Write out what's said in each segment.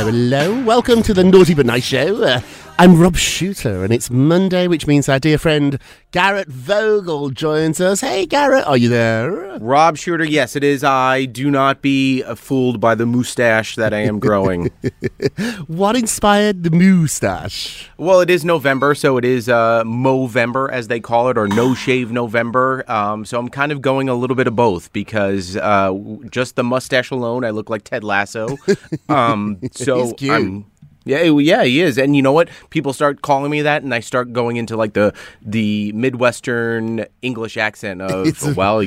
Hello. Welcome to the Naughty But Nice Show. I'm Rob Shuter, and it's Monday, which means our dear friend Garrett Vogel joins us. Hey, Garrett, are you there? Rob Shuter, yes, it is. I do not be fooled by the moustache that I am growing. What inspired the moustache? Well, it is November, so it is Movember, as they call it, or No Shave November. So I'm kind of going a little bit of both, because just the mustache alone, I look like Ted Lasso. So Yeah, he is. And you know what? People start calling me that, and I start going into like the Midwestern English accent of, y'all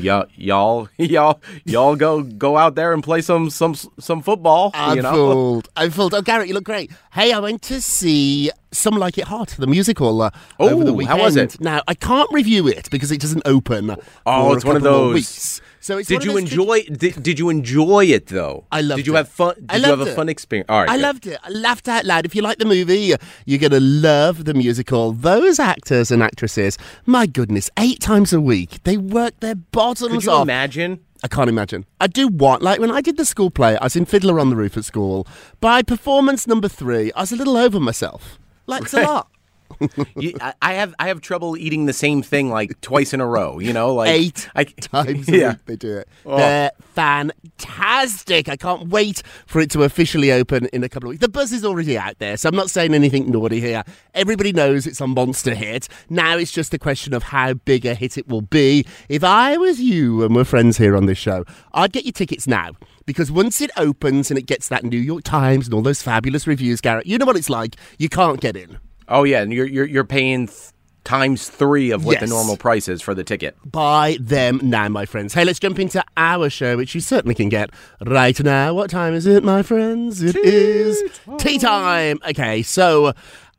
go out there and play some football. I'm fooled. Oh, Garrett, you look great. Hey, I went to see Some Like It Hot, the musical, over the weekend. How was it? Now, I can't review it because it doesn't open. Oh, it's one of those. So it's did you enjoy it though? I loved it. Did you have fun? Did you have a fun experience? All right, I loved it. I laughed out loud. If you like the movie, you're going to love the musical. Those actors and actresses, my goodness, 8 times a week, they work their bottoms off. Could you imagine? I can't imagine. I do want, like when I did the school play, I was in Fiddler on the Roof at school. By performance number 3, I was a little over myself. Like it's a lot. I have trouble eating the same thing like twice in a row, you know? Like 8 times a week they do it. Oh. They're fantastic. I can't wait for it to officially open in a couple of weeks. The buzz is already out there, so I'm not saying anything naughty here. Everybody knows it's a monster hit. Now it's just a question of how big a hit it will be. If I was you and we're friends here on this show, I'd get your tickets now. Because once it opens and it gets that New York Times and all those fabulous reviews, Garrett, you know what it's like. You can't get in. Oh, yeah, and you're paying times 3 of what the normal price is for the ticket. Buy them now, my friends. Hey, let's jump into our show, which you certainly can get right now. What time is it, my friends? It is tea time. Okay, so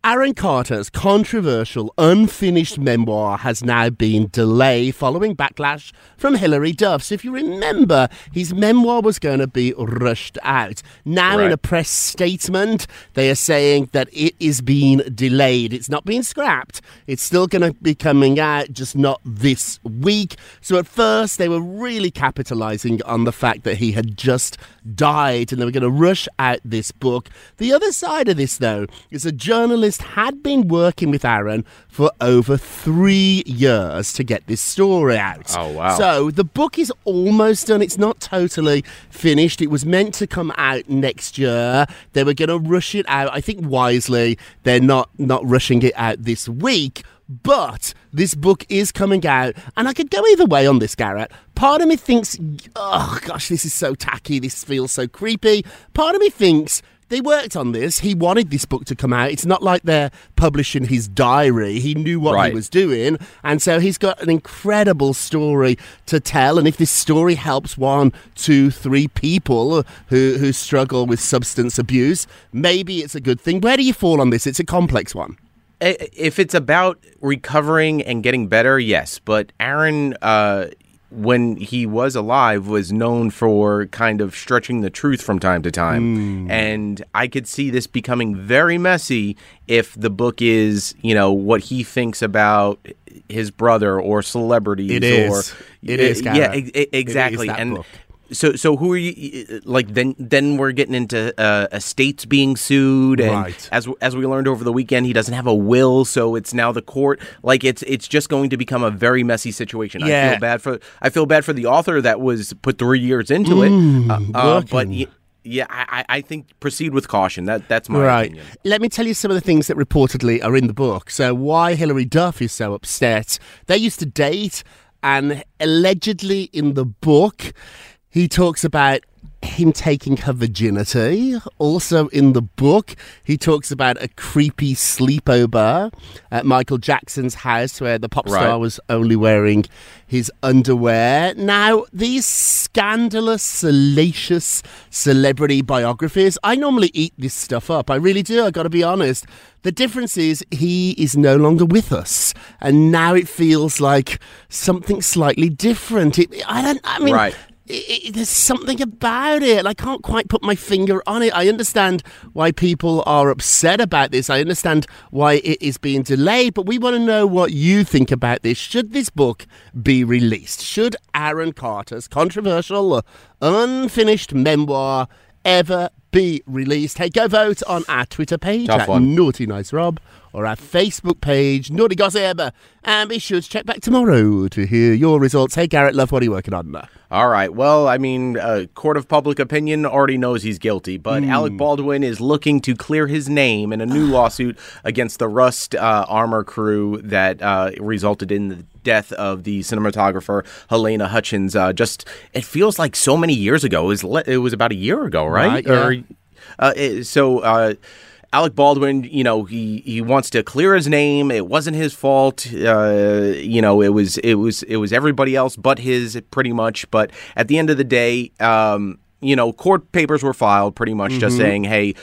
Aaron Carter's controversial, unfinished memoir has now been delayed following backlash from Hillary Duff. So if you remember, his memoir was going to be rushed out. Now, in a press statement, they are saying that it is being delayed. It's not being scrapped. It's still going to be coming out, just not this week. So at first, they were really capitalizing on the fact that he had just died, and they were going to rush out this book. The other side of this, though, is a journalist had been working with Aaron for over 3 years to get this story out. Oh, wow. So the book is almost done. It's not totally finished. It was meant to come out next year. They were going to rush it out. I think wisely, they're not rushing it out this week. But this book is coming out, and I could go either way on this, Garrett. Part of me thinks, oh, gosh, this is so tacky. This feels so creepy. Part of me thinks they worked on this. He wanted this book to come out. It's not like they're publishing his diary. He knew what he was doing. And so he's got an incredible story to tell. And if this story helps 1, 2, 3 people who struggle with substance abuse, maybe it's a good thing. Where do you fall on this? It's a complex one. If it's about recovering and getting better, yes. But Aaron, when he was alive, was known for kind of stretching the truth from time to time. And I could see this becoming very messy if the book is, you know, what he thinks about his brother or celebrities. It is, exactly. It is and book. So who are you? Like then we're getting into estates being sued, and as we learned over the weekend, he doesn't have a will, so it's now the court. Like it's just going to become a very messy situation. Yeah. I feel bad for the author that was put 3 years into it, but. Yeah, I think proceed with caution. That's my opinion. Let me tell you some of the things that reportedly are in the book. So why Hillary Duff is so upset. They used to date, and allegedly in the book, he talks about him taking her virginity. Also in the book, he talks about a creepy sleepover at Michael Jackson's house where the pop star was only wearing his underwear. Now, these scandalous, salacious celebrity biographies, I normally eat this stuff up. I really do. I got to be honest. The difference is he is no longer with us, and now it feels like something slightly different. There's something about it. I can't quite put my finger on it. I understand why people are upset about this. I understand why it is being delayed, but we want to know what you think about this. Should this book be released? Should Aaron Carter's controversial, unfinished memoir ever be released? Hey, go vote on our Twitter page at Naughty Nice Rob or our Facebook page, Naughty Gossip. And be sure to check back tomorrow to hear your results. Hey, Garrett Love, what are you working on? All right. Well, I mean, court of public opinion already knows he's guilty, but Alec Baldwin is looking to clear his name in a new lawsuit against the Rust armor crew that resulted in the death of the cinematographer Halyna Hutchins. It feels like so many years ago. It was about a year ago, right? Yeah. Alec Baldwin, you know, he wants to clear his name. It wasn't his fault. You know, it was everybody else but his, pretty much. But at the end of the day, you know, court papers were filed, pretty much just saying, hey,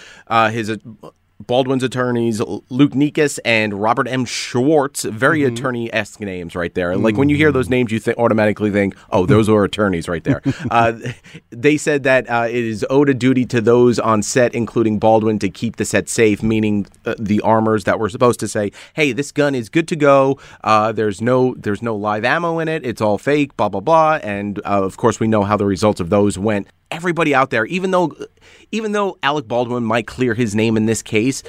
Baldwin's attorneys, Luke Nikas and Robert M. Schwartz, very attorney-esque names right there. Like, when you hear those names, you automatically think, oh, those are attorneys right there. They said that it is owed a duty to those on set, including Baldwin, to keep the set safe, meaning the armors that were supposed to say, hey, this gun is good to go. There's no live ammo in it. It's all fake, blah, blah, blah. And, of course, we know how the results of those went. Everybody out there, even though Alec Baldwin might clear his name in this case,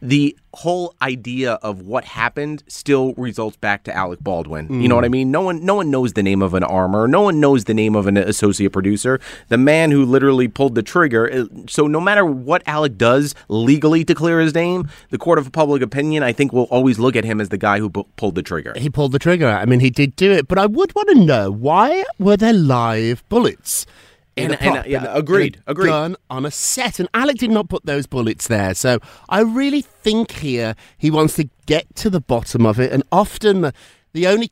the whole idea of what happened still results back to Alec Baldwin. You know what I mean? No one knows the name of an armor. No one knows the name of an associate producer. The man who literally pulled the trigger. So no matter what Alec does legally to clear his name, the court of public opinion, I think, will always look at him as the guy who pulled the trigger. He pulled the trigger. I mean, he did do it. But I would want to know, why were there live bullets? Agreed. Gun on a set, and Alec did not put those bullets there. So I really think here he wants to get to the bottom of it, and often the only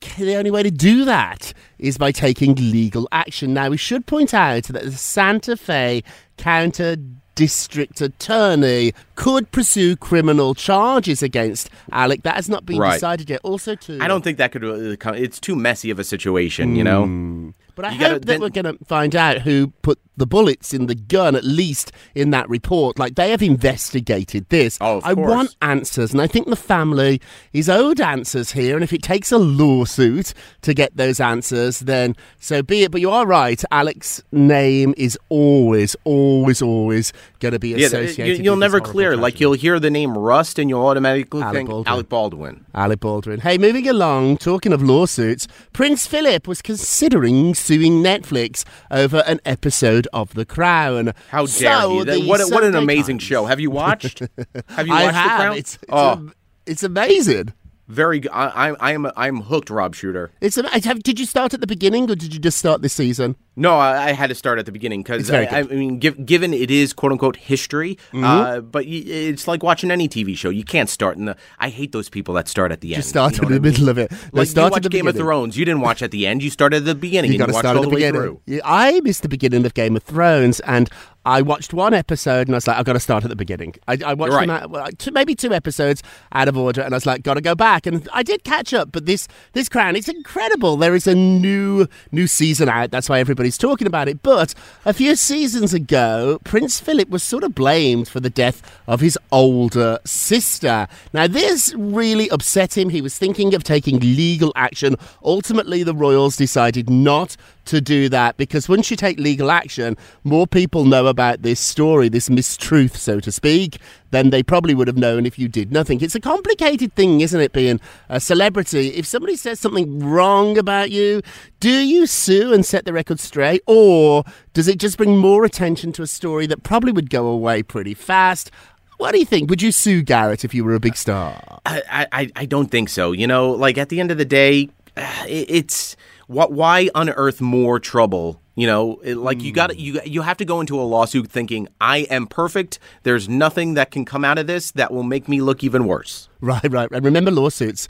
way to do that is by taking legal action. Now, we should point out that the Santa Fe County district attorney could pursue criminal charges against Alec. That has not been decided yet. Also, too, I don't think that could really come. It's too messy of a situation, you know? But I hope that we're going to find out who put the bullets in the gun, at least in that report. Like, they have investigated this. Oh, of course. I want answers, and I think the family is owed answers here, and if it takes a lawsuit to get those answers, then so be it. But you are right. Alec's name is always going to be associated you'll never clear. Tragedy. Like, you'll hear the name Rust, and you'll automatically think Alec Baldwin. Hey, moving along, talking of lawsuits, Prince Philip was considering suing Netflix over an episode of The Crown. How dare you? What an amazing show. Have you watched? The Crown? It's amazing. Very good. I'm hooked, Rob Shuter. Did you start at the beginning or did you just start this season? No, I had to start at the beginning because, I mean, given it is, quote-unquote, history, but it's like watching any TV show. You can't start in the... I hate those people that start at the end. Just start in the middle of it. Like, you watch Game of Thrones. You didn't watch at the end. You started at the beginning. You watched all the way through. I missed the beginning of Game of Thrones, and I watched one episode, and I was like, I've got to start at the beginning. I watched maybe two episodes out of order, and I was like, got to go back. And I did catch up, but this Crown, it's incredible. There is a new season out. That's why everybody he's talking about it, but a few seasons ago, Prince Philip was sort of blamed for the death of his older sister. Now, this really upset him. He was thinking of taking legal action. Ultimately, the royals decided not to do that because once you take legal action, more people know about this story, this mistruth, so to speak, than they probably would have known if you did nothing. It's a complicated thing, isn't it, being a celebrity? If somebody says something wrong about you, do you sue and set the record straight, or does it just bring more attention to a story that probably would go away pretty fast? What do you think? Would you sue, Garrett, if you were a big star? I don't think so. You know, like, at the end of the day, it's... Why unearth more trouble? You know, like, you have to go into a lawsuit thinking, I am perfect. There's nothing that can come out of this that will make me look even worse. Right. And remember lawsuits.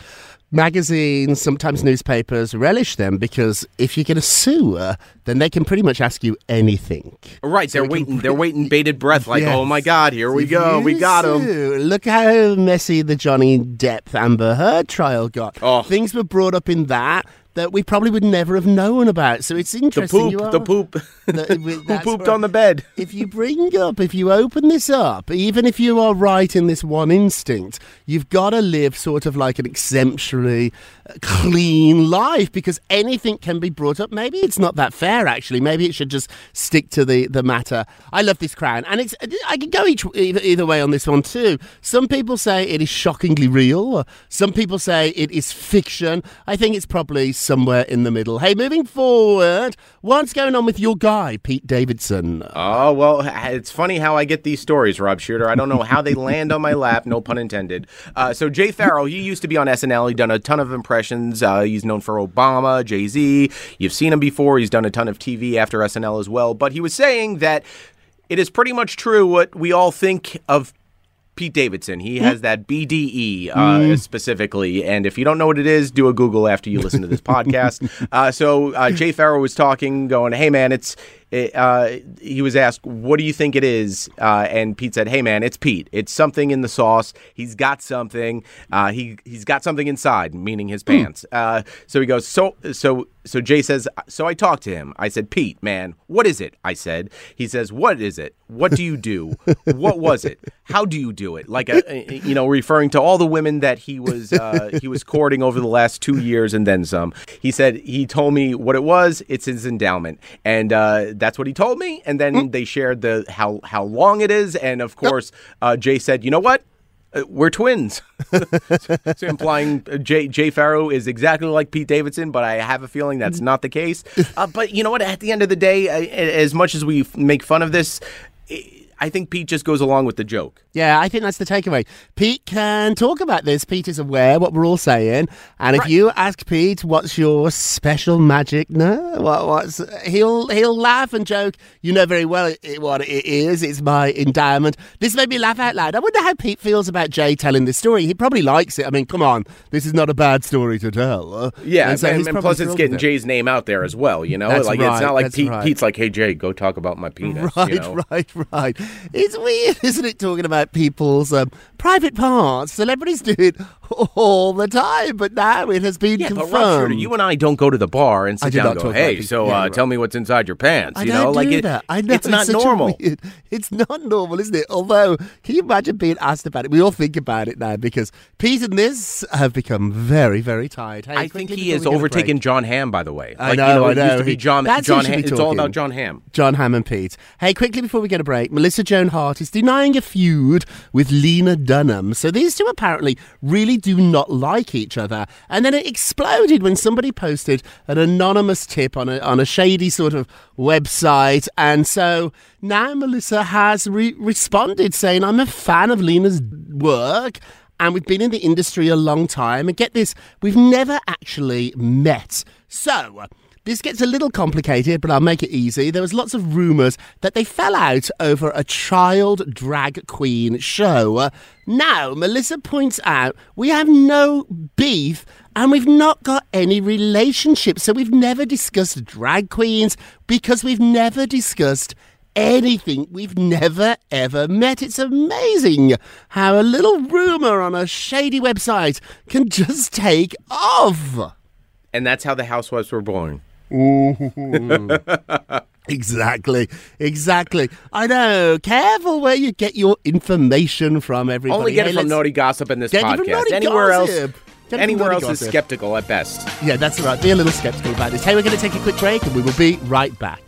Magazines, sometimes newspapers, relish them because if you're going to sue her, then they can pretty much ask you anything. Right, so they're waiting bated breath, like, yes. Oh my God, here we go, we got him. Look how messy the Johnny Depp Amber Heard trial got. Oh. Things were brought up in that we probably would never have known about. So it's interesting. Who pooped on the bed? If you open this up, even if you are right in this one instinct, you've got to live sort of like an exemplary, clean life because anything can be brought up. Maybe it's not that fair, actually. Maybe it should just stick to the matter. I love this Crown. And I could go either way on this one, too. Some people say it is shockingly real. Some people say it is fiction. I think it's probably somewhere in the middle. Hey, moving forward, what's going on with your guy, Pete Davidson? Oh, well, it's funny how I get these stories, Rob Shuter. I don't know how they land on my lap, no pun intended. So Jay Pharoah, he used to be on SNL. He'd done a ton of impressions. He's known for Obama, Jay-Z. You've seen him before. He's done a ton of TV after SNL as well. But he was saying that it is pretty much true what we all think of Pete Davidson. He has that BDE specifically, and if you don't know what it is, do a Google after you listen to this podcast. So Jay Pharoah was talking, going, hey, man, he was asked, what do you think it is? And Pete said, hey, man, it's Pete. It's something in the sauce. He's got something. He's got something inside, meaning his pants. So he goes, so Jay says, so I talked to him. I said, Pete, man, what is it? I said. He says, what is it? What do you do? What was it? How do you do it? Like, referring to all the women that he was courting over the last 2 years and then some. He said, he told me what it was. It's his endowment. And that's what he told me, and then they shared the how long it is, and of course, Jay said, "You know what? We're twins." So implying Jay Pharoah is exactly like Pete Davidson, but I have a feeling that's not the case. But you know what? At the end of the day, as much as we make fun of this, I think Pete just goes along with the joke. Yeah, I think that's the takeaway. Pete can talk about this. Pete is aware what we're all saying. And if you ask Pete, what's your special magic? No, what's he'll laugh and joke. You know very well what it is. It's my endowment. This made me laugh out loud. I wonder how Pete feels about Jay telling this story. He probably likes it. I mean, come on. This is not a bad story to tell. Yeah, and plus it's getting Jay's name out there as well, you know? That's right. It's not like Pete's like, hey, Jay, go talk about my penis. Right, you know? right. It's weird, isn't it, talking about people's private parts? Celebrities do it all the time, but now it has been confirmed. But Rob Shuter, you and I don't go to the bar and sit down and go, "Hey, so tell me what's inside your pants." It's not normal. It's not normal, isn't it? Although, can you imagine being asked about it? We all think about it now because Pete and Liz have become very, very tired. Hey, I think he has overtaken Jon Hamm, by the way. I know. It used to be Jon Hamm. It's all about Jon Hamm. Jon Hamm and Pete. Hey, quickly before we get a break, Melissa Joan Hart is denying a feud with Lena Dunham. So these two apparently really do not like each other. And then it exploded when somebody posted an anonymous tip on a shady sort of website. And so now Melissa has responded saying, "I'm a fan of Lena's work. And we've been in the industry a long time. And get this, we've never actually met. So this gets a little complicated, but I'll make it easy. There was lots of rumours that they fell out over a child drag queen show. Now, Melissa points out, we have no beef and we've not got any relationship. So we've never discussed drag queens because we've never discussed anything. We've never, ever met." It's amazing how a little rumour on a shady website can just take off. And that's how the housewives were born. Exactly. I know. Careful where you get your information from, everybody. Only get it from Naughty Gossip in this podcast. Anywhere else is skeptical at best. Yeah, that's right. Be a little skeptical about this. Hey, we're going to take a quick break and we will be right back.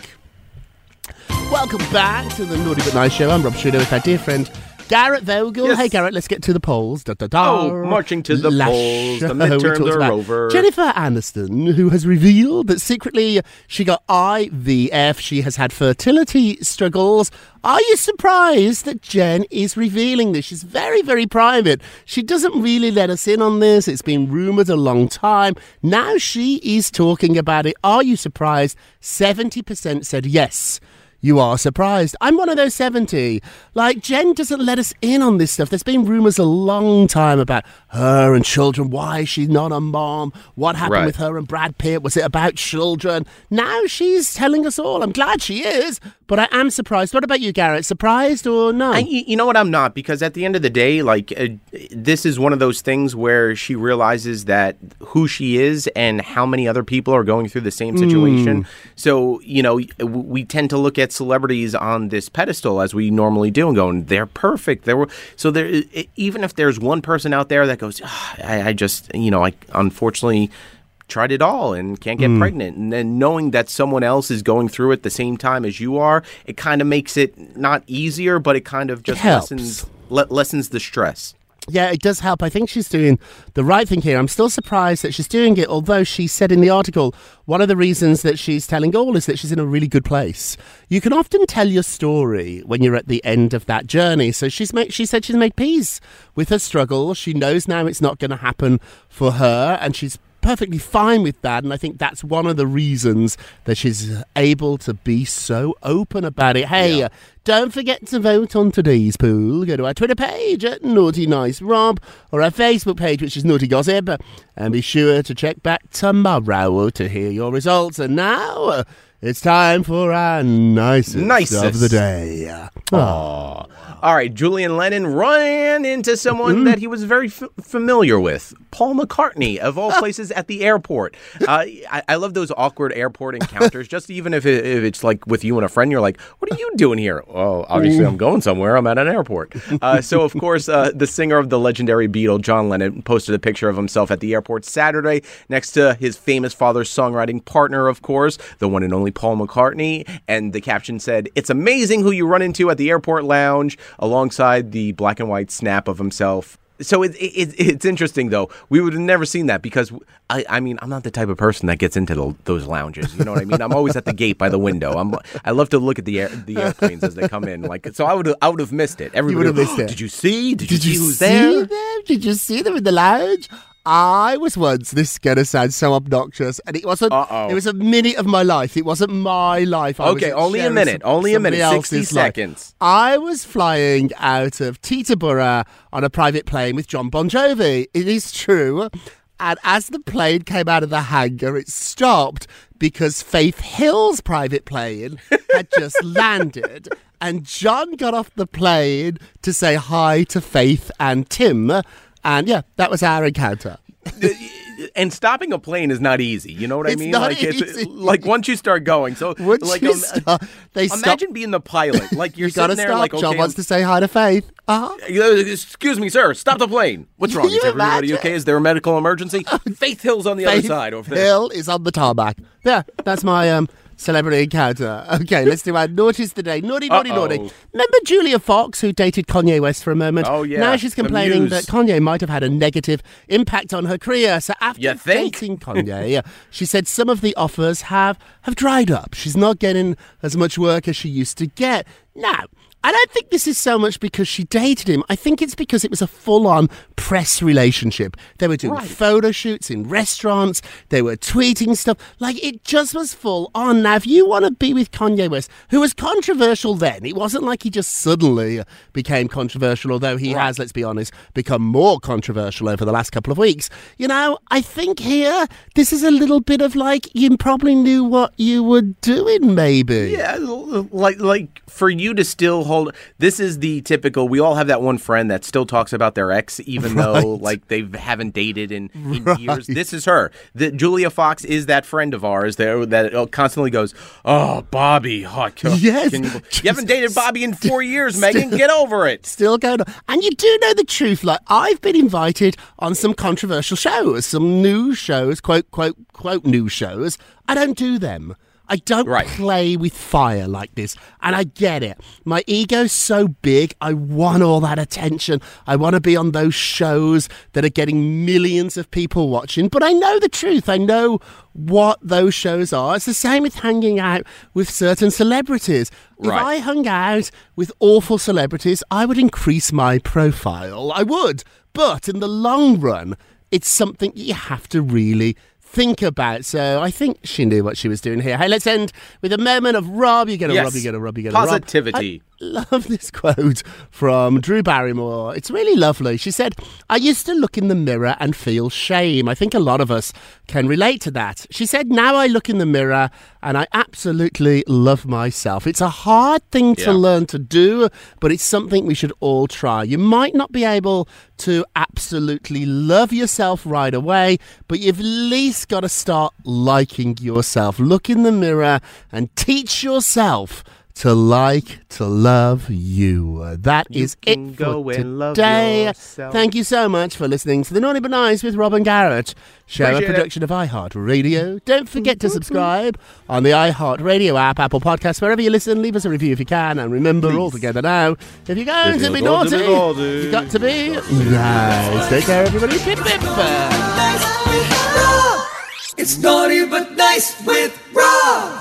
Welcome back to the Naughty But Nice Show. I'm Rob Shuter with our dear friend Garrett Vogel. Yes. Hey, Garrett, let's get to the polls. Marching to the polls. The midterms are over. Jennifer Aniston, who has revealed that secretly she got IVF. She has had fertility struggles. Are you surprised that Jen is revealing this? She's very, very private. She doesn't really let us in on this. It's been rumoured a long time. Now she is talking about it. Are you surprised? 70% said yes. You are surprised. I'm one of those 70. Like, Jen doesn't let us in on this stuff. There's been rumours a long time about her and children. Why is she not a mom? What happened with her and Brad Pitt? Was it about children? Now she's telling us all. I'm glad she is, but I am surprised. What about you, Garrett? Surprised or no? You know what? I'm not, because at the end of the day, this is one of those things where she realizes that who she is and how many other people are going through the same situation. So, we tend to look at celebrities on this pedestal as we normally do and going, they're perfect. Even if there's one person out there that goes, I unfortunately tried it all and can't get pregnant. And then knowing that someone else is going through it at the same time as you are, it kind of makes it not easier, but it kind of just lessens the stress. Yeah, it does help. I think she's doing the right thing here. I'm still surprised that she's doing it, although she said in the article, one of the reasons that she's telling all is that she's in a really good place. You can often tell your story when you're at the end of that journey. So she said she's made peace with her struggle. She knows now it's not going to happen for her, and she's perfectly fine with that, and I think that's one of the reasons that she's able to be so open about it. Hey, don't forget to vote on today's poll. Go to our Twitter page at Naughty Nice Rob or our Facebook page, which is Naughty Gossip, and be sure to check back tomorrow to hear your results. And now it's time for our nicest of the day. Aww. All right, Julian Lennon ran into someone that he was very familiar with, Paul McCartney, of all places, at the airport. I love those awkward airport encounters, just even if it's like with you and a friend, you're like, what are you doing here? Oh, obviously I'm going somewhere. I'm at an airport. So, of course, the singer of the legendary Beatle, John Lennon, posted a picture of himself at the airport Saturday next to his famous father's songwriting partner, of course, the one and only Paul McCartney, and the caption said, "It's amazing who you run into at the airport lounge," alongside the black and white snap of himself. So it's interesting, though. We would have never seen that because, I mean, I'm not the type of person that gets into those lounges. You know what I mean? I'm always at the gate by the window. I love to look at the airplanes as they come in. So I would have missed it. Everybody would have missed it. Did you see? Did you see who's there? Did you see them in the lounge? I was once, this is going to sound so obnoxious, and it wasn't, it was a minute of my life. It wasn't my life. Only a minute, 60 seconds. I was flying out of Teterboro on a private plane with John Bon Jovi. It is true. And as the plane came out of the hangar, it stopped because Faith Hill's private plane had just landed And John got off the plane to say hi to Faith and Tim. And yeah, that was our encounter. And stopping a plane is not easy. You know what I mean? Not easy. It's like once you start going. So like, imagine being the pilot. Like you're sitting there like, okay, John wants to say hi to Faith. Excuse me, sir. Stop the plane. What's wrong? Is everybody okay? Is there a medical emergency? Faith Hill's on the other side over there. Hill is on the tarmac. Yeah, that's my celebrity encounter. Okay, let's do our naughties today. Naughty. Remember Julia Fox, who dated Kanye West for a moment? Oh, yeah. Now she's complaining that Kanye might have had a negative impact on her career. So after dating Kanye, she said some of the offers have dried up. She's not getting as much work as she used to get. Now, I don't think this is so much because she dated him. I think it's because it was a full-on press relationship. They were doing photo shoots in restaurants. They were tweeting stuff. Like, it just was full-on. Now, if you want to be with Kanye West, who was controversial then, it wasn't like he just suddenly became controversial, although he has, let's be honest, become more controversial over the last couple of weeks. You know, I think here, this is a little bit of, like, you probably knew what you were doing, maybe. Yeah, like for you to still this is the typical, we all have that one friend that still talks about their ex, even though like they haven't dated in years. This is her. Julia Fox is that friend of ours that constantly goes, oh, Bobby. Oh, you haven't dated Bobby in 4 years, Megan. Get over it. Still going on. And you do know the truth. Like, I've been invited on some controversial shows, some new shows, quote, quote, quote, new shows. I don't do them. I don't play with fire like this, and I get it. My ego's so big, I want all that attention. I want to be on those shows that are getting millions of people watching, but I know the truth. I know what those shows are. It's the same with hanging out with certain celebrities. If I hung out with awful celebrities, I would increase my profile. I would, but in the long run, it's something you have to really think about. So I think she knew what she was doing here. Hey, let's end with a moment of Rob. You get a Rob, you get a Rob, you get a Rob. Positivity. I love this quote from Drew Barrymore. It's really lovely. She said, I used to look in the mirror and feel shame. I think a lot of us can relate to that. She said, now I look in the mirror and I absolutely love myself. It's a hard thing to learn to do, but it's something we should all try. You might not be able to absolutely love yourself right away, but you've at least got to start liking yourself. Look in the mirror and teach yourself to love you. That is it for today. Thank you so much for listening to The Naughty But Nice with Rob and Garrett. Show a production of iHeartRadio. Don't forget to subscribe on the iHeartRadio app, Apple Podcasts, wherever you listen. Leave us a review if you can. And remember, all together now, if you're going to be naughty, you've got to be nice. Take care, everybody. Pip, pip. It's Naughty But Nice with Rob.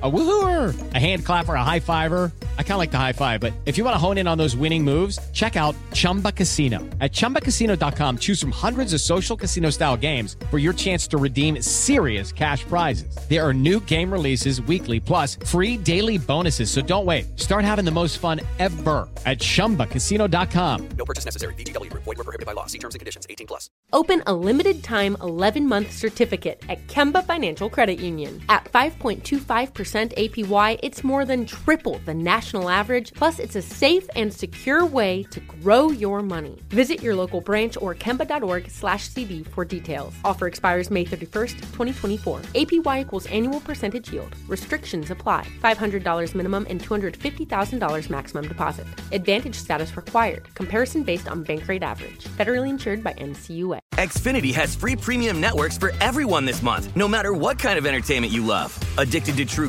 A woohooer, a hand clapper, a high fiver. I kind of like the high five, but if you want to hone in on those winning moves, check out Chumba Casino. At chumbacasino.com, choose from hundreds of social casino style games for your chance to redeem serious cash prizes. There are new game releases weekly, plus free daily bonuses. So don't wait. Start having the most fun ever at chumbacasino.com. No purchase necessary. VGW Group. Void where prohibited by law. See terms and conditions. 18+. Open a limited time 11-month certificate at Kemba Financial Credit Union. At 5.25%. APY, it's more than triple the national average, plus it's a safe and secure way to grow your money. Visit your local branch or kemba.org/cb for details. Offer expires May 31st, 2024. APY equals annual percentage yield. Restrictions apply. $500 minimum and $250,000 maximum deposit. Advantage status required. Comparison based on bank rate average. Federally insured by NCUA. Xfinity has free premium networks for everyone this month, no matter what kind of entertainment you love. Addicted to true